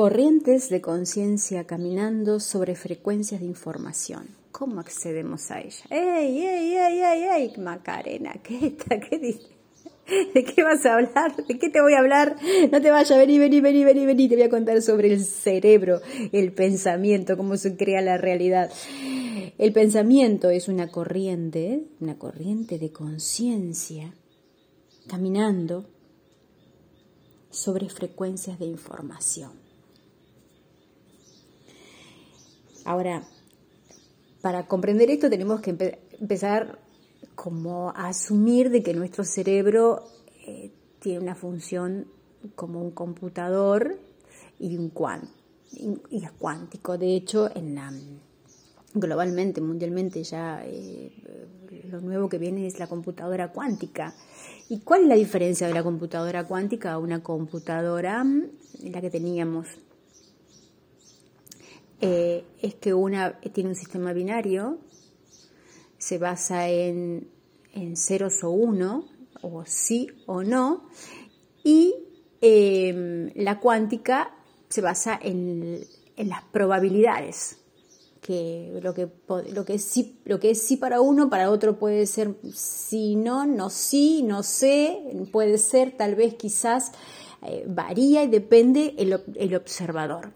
Corrientes de conciencia caminando sobre frecuencias de información. ¿Cómo accedemos a ella? ¡Ey, ey, ey, ey, ey! Macarena, ¿qué dices? ¿De qué vas a hablar? ¿De qué te voy a hablar? No te vayas, vení, te voy a contar sobre el cerebro, el pensamiento, cómo se crea la realidad. El pensamiento es una corriente de conciencia, caminando sobre frecuencias de información. Ahora, para comprender esto tenemos que empezar como a asumir de que nuestro cerebro tiene una función como un computador y es cuántico. De hecho, globalmente, mundialmente, ya lo nuevo que viene es la computadora cuántica. ¿Y cuál es la diferencia de la computadora cuántica a una computadora, la que teníamos? Es que una tiene un sistema binario, se basa en ceros o uno, o sí o no, y la cuántica se basa en las probabilidades, que lo que es sí para uno, para otro puede ser sí, no, no sí, no sé, puede ser, tal vez, quizás, varía y depende el observador,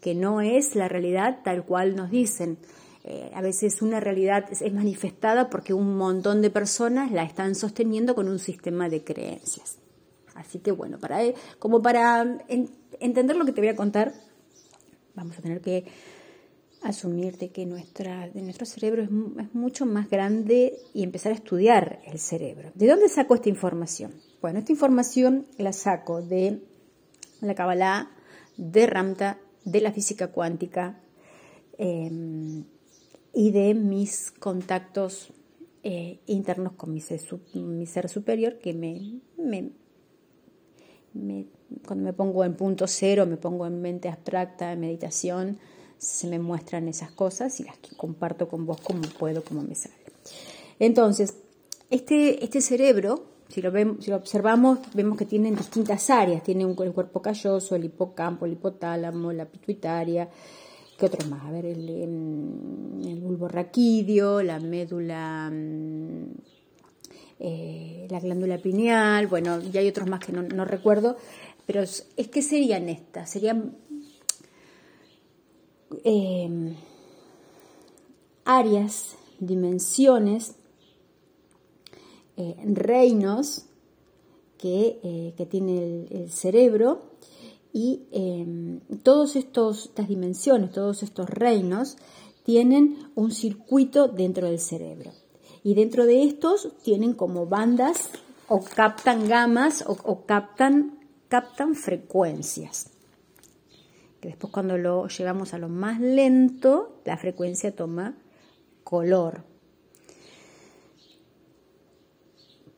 que no es la realidad tal cual nos dicen. A veces una realidad es manifestada porque un montón de personas la están sosteniendo con un sistema de creencias. Así que bueno, entender lo que te voy a contar, vamos a tener que asumir de que nuestro cerebro es mucho más grande y empezar a estudiar el cerebro. ¿De dónde saco esta información? Bueno, esta información la saco de la Kabbalah, de Ramta, de la física cuántica, y de mis contactos internos con mi ser superior, que cuando me pongo en punto cero, me pongo en mente abstracta, en meditación, se me muestran esas cosas y las que comparto con vos como puedo, como me sale. Entonces, este cerebro, si lo observamos, vemos que tiene distintas áreas. Tiene el cuerpo calloso, el hipocampo, el hipotálamo, la pituitaria. ¿Qué otros más? A ver, el bulbo raquídeo, la médula, la glándula pineal, bueno, y hay otros más que no recuerdo, pero es que serían estas, serían áreas, dimensiones, reinos que tiene el cerebro. Y estas dimensiones, todos estos reinos, tienen un circuito dentro del cerebro. Y dentro de estos tienen como bandas o captan gamas o captan frecuencias. Que después, cuando lo llevamos a lo más lento, la frecuencia toma color.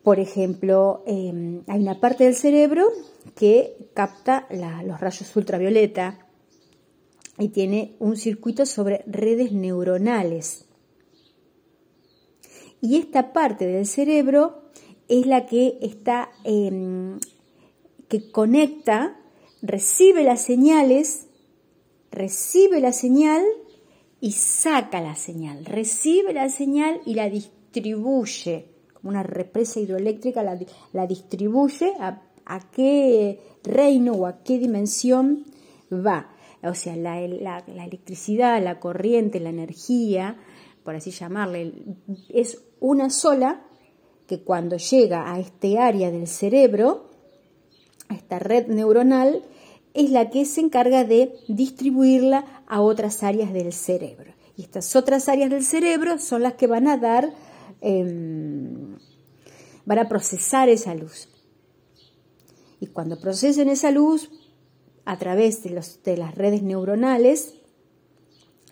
Por ejemplo, hay una parte del cerebro que capta los rayos ultravioleta y tiene un circuito sobre redes neuronales. Y esta parte del cerebro es la que está que conecta, recibe la señal y saca la señal, recibe la señal y la distribuye, como una represa hidroeléctrica la distribuye a qué reino o a qué dimensión va. O sea, la electricidad, la corriente, la energía, por así llamarle, es una sola que cuando llega a este área del cerebro, a esta red neuronal, es la que se encarga de distribuirla a otras áreas del cerebro. Y estas otras áreas del cerebro son las que van a van a procesar esa luz. Y cuando procesen esa luz a través de las redes neuronales,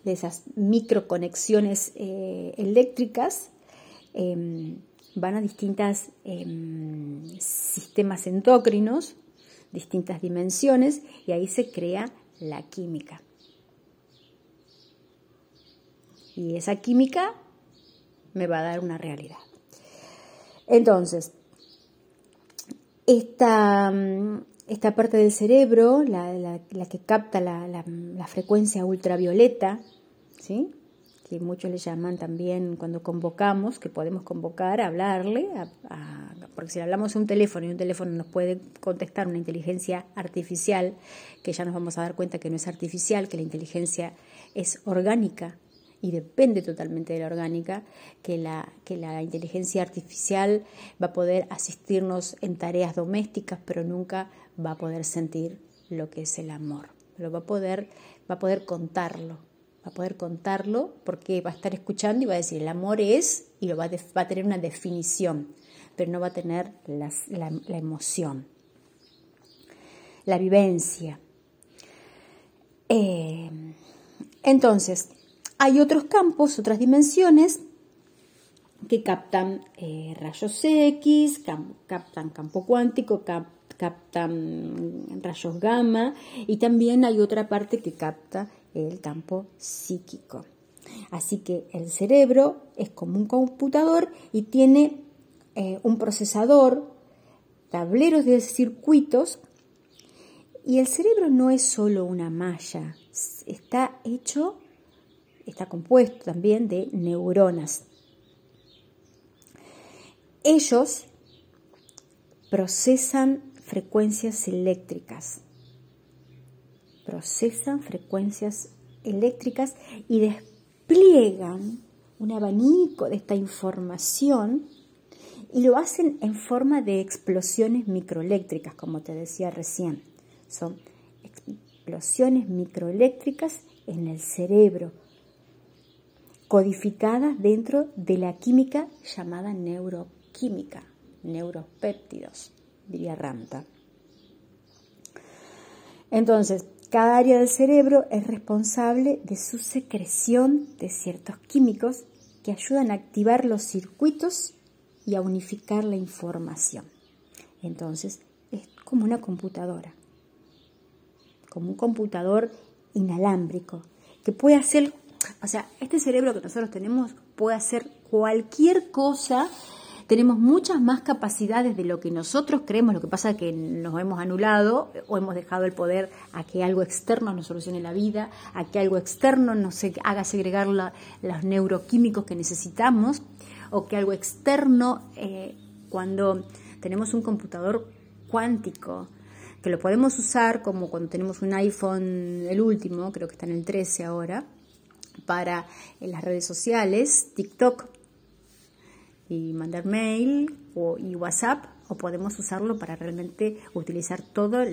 de esas microconexiones eléctricas, van a distintos sistemas endocrinos, distintas dimensiones, y ahí se crea la química. Y esa química me va a dar una realidad. Entonces, esta parte del cerebro, la que capta la frecuencia ultravioleta, ¿sí?, que muchos le llaman también cuando convocamos, que podemos convocar, hablarle, porque si le hablamos a un teléfono y un teléfono nos puede contestar una inteligencia artificial, que ya nos vamos a dar cuenta que no es artificial, que la inteligencia es orgánica y depende totalmente de la orgánica, que la inteligencia artificial va a poder asistirnos en tareas domésticas, pero nunca va a poder sentir lo que es el amor, pero va a poder contarlo. Va a poder contarlo porque va a estar escuchando y va a decir el amor es, y lo va a tener una definición, pero no va a tener la emoción, la vivencia. Entonces, hay otros campos, otras dimensiones que captan rayos X, captan campo cuántico, captan rayos gamma, y también hay otra parte que capta el campo psíquico. Así que el cerebro es como un computador y tiene un procesador, tableros de circuitos, y el cerebro no es solo una malla, está compuesto también de neuronas. Ellos procesan frecuencias eléctricas y despliegan un abanico de esta información y lo hacen en forma de explosiones microeléctricas, como te decía recién. Son explosiones microeléctricas en el cerebro, codificadas dentro de la química llamada neuroquímica, neuropéptidos, diría Ramta. Entonces, cada área del cerebro es responsable de su secreción de ciertos químicos que ayudan a activar los circuitos y a unificar la información. Entonces, es como una computadora, como un computador inalámbrico, que puede hacer, o sea, este cerebro que nosotros tenemos puede hacer cualquier cosa. Tenemos muchas más capacidades de lo que nosotros creemos, lo que pasa es que nos hemos anulado o hemos dejado el poder a que algo externo nos solucione la vida, a que algo externo nos haga segregar los neuroquímicos que necesitamos, o que algo externo, cuando tenemos un computador cuántico, que lo podemos usar como cuando tenemos un iPhone, el último, creo que está en el 13 ahora, para las redes sociales, TikTok, y mandar mail y WhatsApp, o podemos usarlo para realmente utilizar toda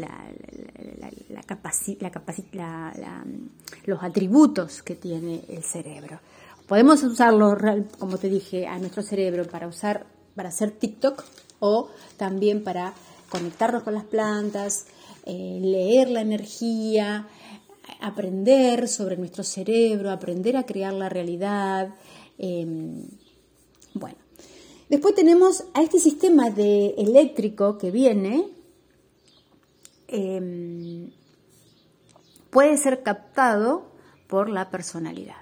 los atributos que tiene el cerebro. Podemos usarlo, como te dije, a nuestro cerebro para hacer TikTok, o también para conectarnos con las plantas, leer la energía, aprender sobre nuestro cerebro, aprender a crear la realidad. Bueno. Después tenemos a este sistema eléctrico que viene, puede ser captado por la personalidad.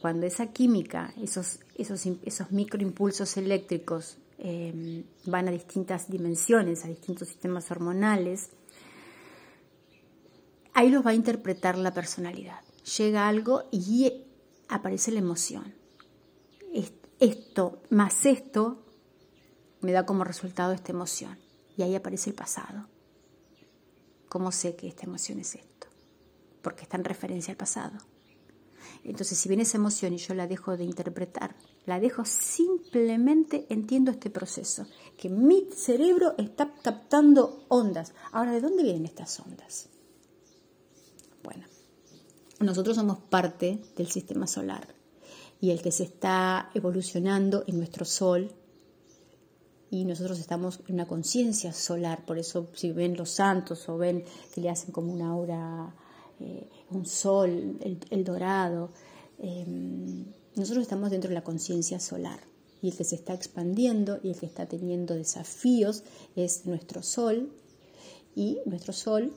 Cuando esa química, esos microimpulsos eléctricos van a distintas dimensiones, a distintos sistemas hormonales, ahí los va a interpretar la personalidad. Llega algo y aparece la emoción. Esto más esto me da como resultado esta emoción. Y ahí aparece el pasado. ¿Cómo sé que esta emoción es esto? Porque está en referencia al pasado. Entonces, si viene esa emoción y yo la dejo de interpretar, la dejo simplemente, entiendo este proceso, que mi cerebro está captando ondas. Ahora, ¿de dónde vienen estas ondas? Bueno, nosotros somos parte del sistema solar. Y el que se está evolucionando en nuestro sol, y nosotros estamos en una conciencia solar, por eso si ven los santos o ven que le hacen como una aura, un sol, el dorado, nosotros estamos dentro de la conciencia solar, y el que se está expandiendo y el que está teniendo desafíos es nuestro sol, y nuestro sol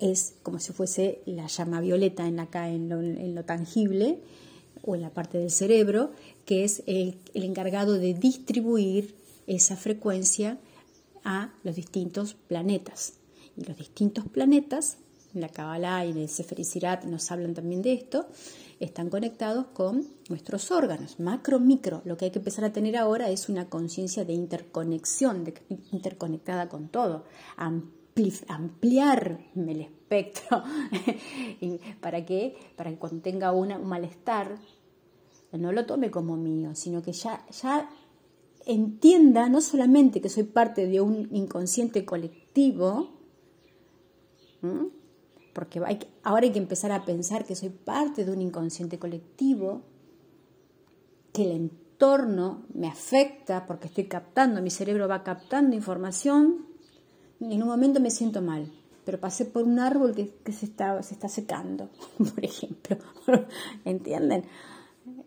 es como si fuese la llama violeta en lo tangible, o en la parte del cerebro, que es el encargado de distribuir esa frecuencia a los distintos planetas. Y los distintos planetas, en la Kabbalah y en el Sefer Yetzirah nos hablan también de esto, están conectados con nuestros órganos, macro, micro. Lo que hay que empezar a tener ahora es una conciencia de interconexión, de interconectada con todo, ampliarme el espectro para que cuando tenga un malestar no lo tome como mío, sino que ya entienda no solamente que soy parte de un inconsciente colectivo, porque ahora hay que empezar a pensar que soy parte de un inconsciente colectivo, que el entorno me afecta porque estoy captando, mi cerebro va captando información y en un momento me siento mal, pero pasé por un árbol que se está secando, por ejemplo, ¿entienden?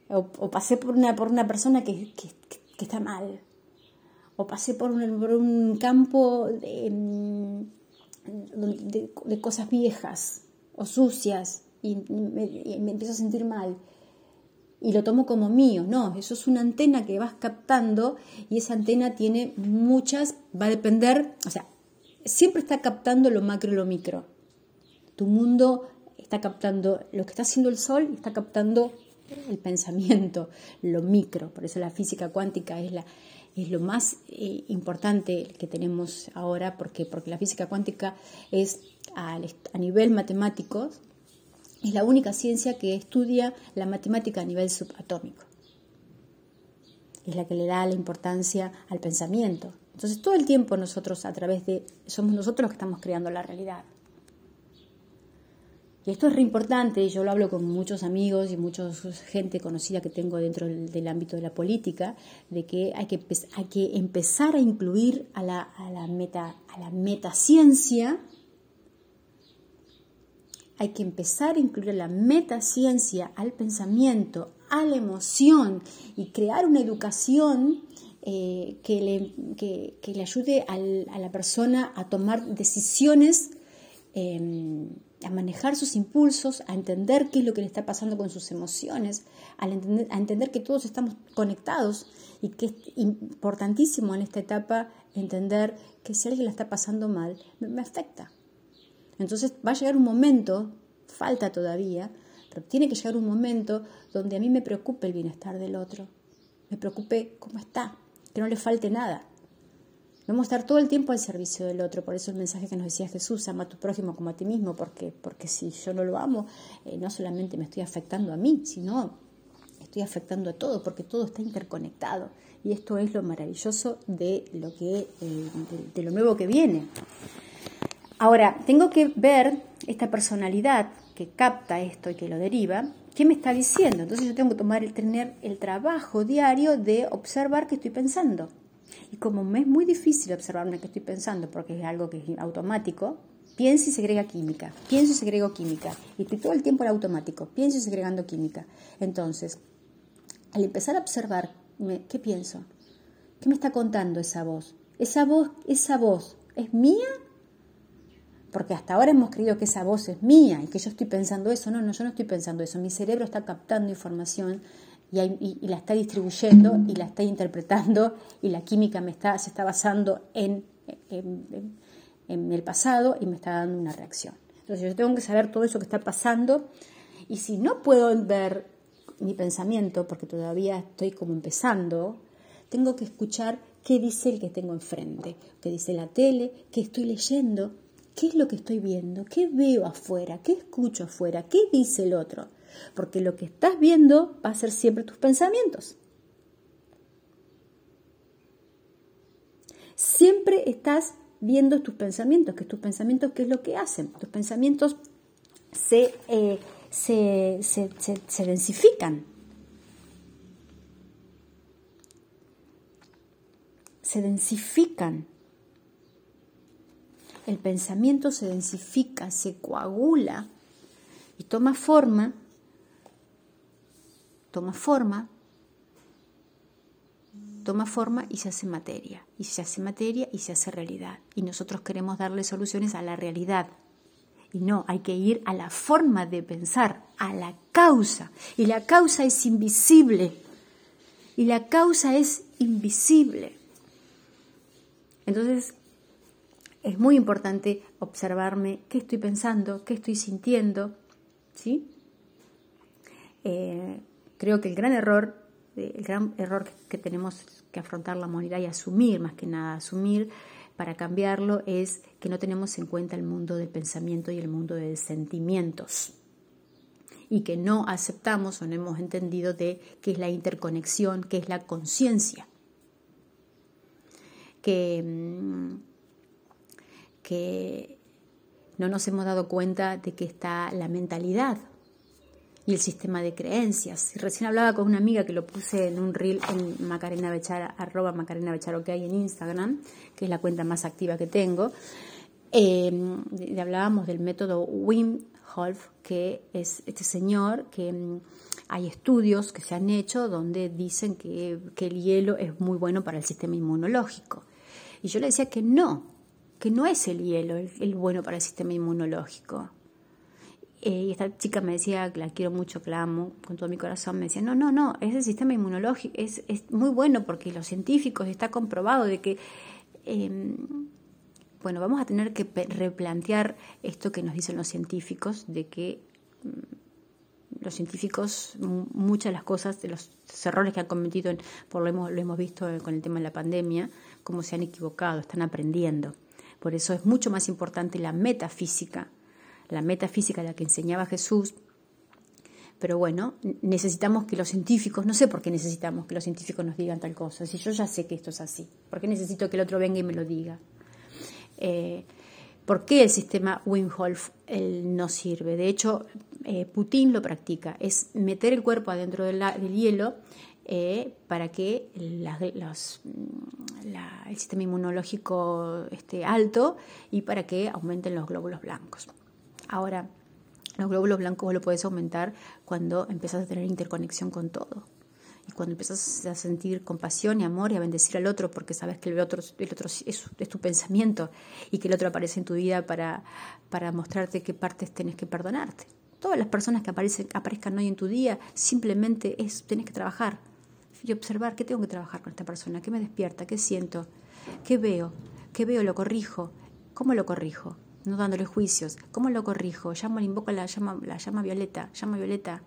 O pasé por una persona que está mal, o pasé por un campo de cosas viejas o sucias y me empiezo a sentir mal y lo tomo como mío. No, eso es una antena que vas captando y esa antena tiene muchas, va a depender, o sea, siempre está captando lo macro y lo micro. Tu mundo está captando lo que está haciendo el sol y está captando el pensamiento, lo micro. Por eso la física cuántica es lo más importante que tenemos ahora, porque la física cuántica es a nivel matemático, es la única ciencia que estudia la matemática a nivel subatómico. Es la que le da la importancia al pensamiento. Entonces todo el tiempo nosotros somos nosotros los que estamos creando la realidad. Y esto es re importante, yo lo hablo con muchos amigos y mucha gente conocida que tengo dentro del ámbito de la política, de que hay que empezar a incluir a la metaciencia, hay que empezar a incluir a la metaciencia, al pensamiento, a la emoción y crear una educación que le ayude a la persona a tomar decisiones, a manejar sus impulsos, a entender qué es lo que le está pasando con sus emociones, a entender que todos estamos conectados y que es importantísimo en esta etapa entender que si alguien la está pasando mal, me afecta. Entonces va a llegar un momento, falta todavía, pero tiene que llegar un momento donde a mí me preocupe el bienestar del otro, me preocupe cómo está, que no le falte nada. Vamos a estar todo el tiempo al servicio del otro, por eso el mensaje que nos decía Jesús, ama a tu prójimo como a ti mismo, porque si yo no lo amo, no solamente me estoy afectando a mí, sino estoy afectando a todo, porque todo está interconectado. Y esto es lo maravilloso de lo nuevo que viene. Ahora, tengo que ver esta personalidad que capta esto y que lo deriva, ¿qué me está diciendo? Entonces yo tengo que tener el trabajo diario de observar qué estoy pensando. Y como me es muy difícil observarme que estoy pensando, porque es algo que es automático, pienso y segrega química, pienso y segrego química, y todo el tiempo era automático, pienso y segregando química. Entonces, al empezar a observar, ¿qué pienso? ¿Qué me está contando esa voz? ¿Esa voz es mía? Porque hasta ahora hemos creído que esa voz es mía y que yo estoy pensando eso. No, yo no estoy pensando eso. Mi cerebro está captando información y la está distribuyendo y la está interpretando y la química se está basando en el pasado y me está dando una reacción. Entonces yo tengo que saber todo eso que está pasando y si no puedo ver mi pensamiento porque todavía estoy como empezando, tengo que escuchar qué dice el que tengo enfrente, qué dice la tele, qué estoy leyendo, qué es lo que estoy viendo, qué veo afuera, qué escucho afuera, qué dice el otro. Porque lo que estás viendo va a ser siempre tus pensamientos. Siempre estás viendo tus pensamientos, que tus pensamientos, ¿qué es lo que hacen? Tus pensamientos se densifican. Se densifican. El pensamiento se densifica, se coagula y toma forma y se hace materia, y se hace materia y se hace realidad. Y nosotros queremos darle soluciones a la realidad. Y no, hay que ir a la forma de pensar, a la causa. Y la causa es invisible. Entonces, es muy importante observarme qué estoy pensando, qué estoy sintiendo, ¿sí? Creo que el gran error que tenemos que afrontar la humanidad y asumir, más que nada asumir para cambiarlo, es que no tenemos en cuenta el mundo del pensamiento y el mundo de sentimientos, y que no aceptamos o no hemos entendido de qué es la interconexión, qué es la conciencia, que no nos hemos dado cuenta de que está la mentalidad y el sistema de creencias. Recién hablaba con una amiga que lo puse en un reel en Macarena Bechara, @MacarenaBechara, que hay en Instagram, que es la cuenta más activa que tengo. Hablábamos del método Wim Hof, que es este señor que hay estudios que se han hecho donde dicen que el hielo es muy bueno para el sistema inmunológico. Y yo le decía que no es el hielo el bueno para el sistema inmunológico. Y esta chica me decía, que la quiero mucho, que la amo con todo mi corazón, me decía, no, es el sistema inmunológico, es muy bueno porque los científicos está comprobado de que, vamos a tener que replantear esto que nos dicen los científicos, de que los científicos, muchas de las cosas, de los errores que han cometido, lo hemos visto con el tema de la pandemia, cómo se han equivocado, están aprendiendo. Por eso es mucho más importante la metafísica la que enseñaba Jesús. Pero necesitamos que los científicos, no sé por qué necesitamos que los científicos nos digan tal cosa, si yo ya sé que esto es así, ¿por qué necesito que el otro venga y me lo diga? ¿Por qué el sistema Wim Hof no sirve? De hecho, Putin lo practica, es meter el cuerpo adentro del hielo para que el sistema inmunológico esté alto y para que aumenten los glóbulos blancos. Ahora, los glóbulos blancos vos lo podés aumentar cuando empezás a tener interconexión con todo. Y cuando empezás a sentir compasión y amor y a bendecir al otro, porque sabes que el otro es tu pensamiento y que el otro aparece en tu vida para mostrarte qué partes tenés que perdonarte. Todas las personas que aparezcan hoy en tu día, simplemente tenés que trabajar y observar qué tengo que trabajar con esta persona, qué me despierta, qué siento, qué veo, lo corrijo, cómo lo corrijo. No dándole juicios. ¿Cómo lo corrijo? Invoco la llama violeta. Llama violeta.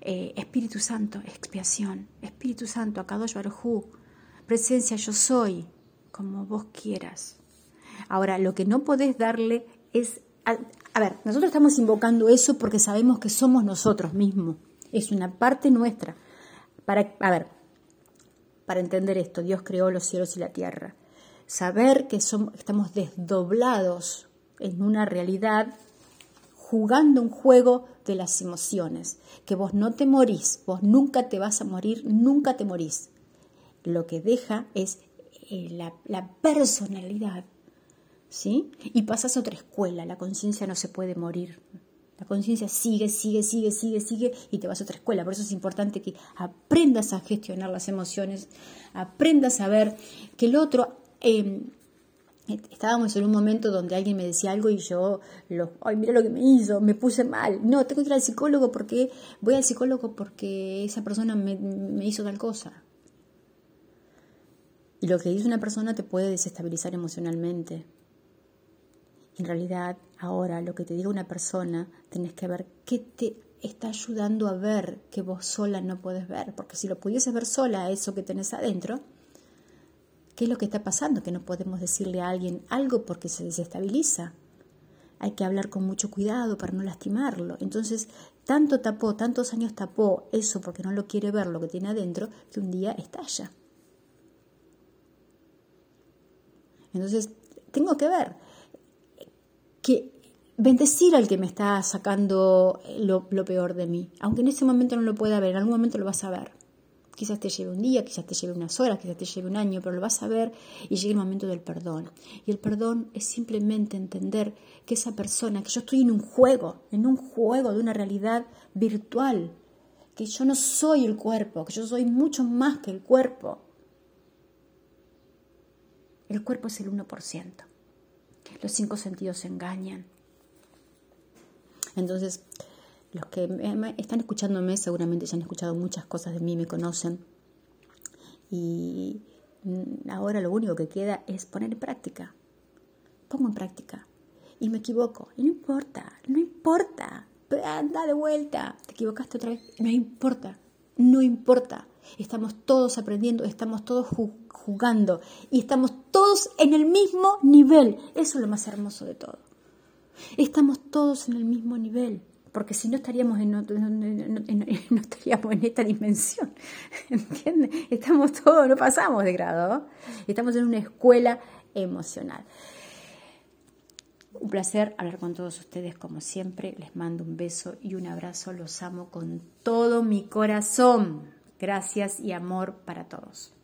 Espíritu Santo, expiación. Espíritu Santo, akadosh barjú. Presencia, yo soy. Como vos quieras. Ahora, lo que no podés darle es... A ver, nosotros estamos invocando eso porque sabemos que somos nosotros mismos. Es una parte nuestra. Para entender esto, Dios creó los cielos y la tierra. Saber que estamos desdoblados en una realidad, jugando un juego de las emociones, que vos no te morís, vos nunca te vas a morir, nunca te morís. Lo que deja es la personalidad, ¿sí? Y pasás a otra escuela, la conciencia no se puede morir. La conciencia sigue y te vas a otra escuela. Por eso es importante que aprendas a gestionar las emociones, aprendas a ver que el otro... Estábamos en un momento donde alguien me decía algo y yo, ay, mira lo que me hizo, me puse mal. No, tengo que ir al psicólogo porque esa persona me hizo tal cosa. Y lo que hizo una persona te puede desestabilizar emocionalmente. En realidad, ahora, lo que te diga una persona, tenés que ver qué te está ayudando a ver que vos sola no podés ver. Porque si lo pudieses ver sola, eso que tenés adentro... ¿Qué es lo que está pasando? Que no podemos decirle a alguien algo porque se desestabiliza. Hay que hablar con mucho cuidado para no lastimarlo. Entonces, tantos años tapó eso porque no lo quiere ver, lo que tiene adentro, que un día estalla. Entonces, tengo que ver que bendecir al que me está sacando lo peor de mí. Aunque en ese momento no lo pueda ver, en algún momento lo vas a ver. Quizás te lleve un día, quizás te lleve unas horas, quizás te lleve un año, pero lo vas a ver y llega el momento del perdón. Y el perdón es simplemente entender que esa persona, que yo estoy en un juego de una realidad virtual, que yo no soy el cuerpo, que yo soy mucho más que el cuerpo. El cuerpo es el 1%. Los 5 sentidos se engañan. Entonces... Los que están escuchándome seguramente ya han escuchado muchas cosas de mí, me conocen. y ahora lo único que queda es poner en práctica. Pongo en práctica y me equivoco. Y no importa. Anda de vuelta. Te equivocaste otra vez. No importa. Estamos todos aprendiendo, estamos todos jugando y estamos todos en el mismo nivel. Eso es lo más hermoso de todo. Estamos todos en el mismo nivel, porque si no estaríamos no estaríamos en esta dimensión, ¿entiendes? Estamos todos, no pasamos de grado, ¿no? Estamos en una escuela emocional. Un placer hablar con todos ustedes como siempre. Les mando un beso y un abrazo. Los amo con todo mi corazón. Gracias y amor para todos.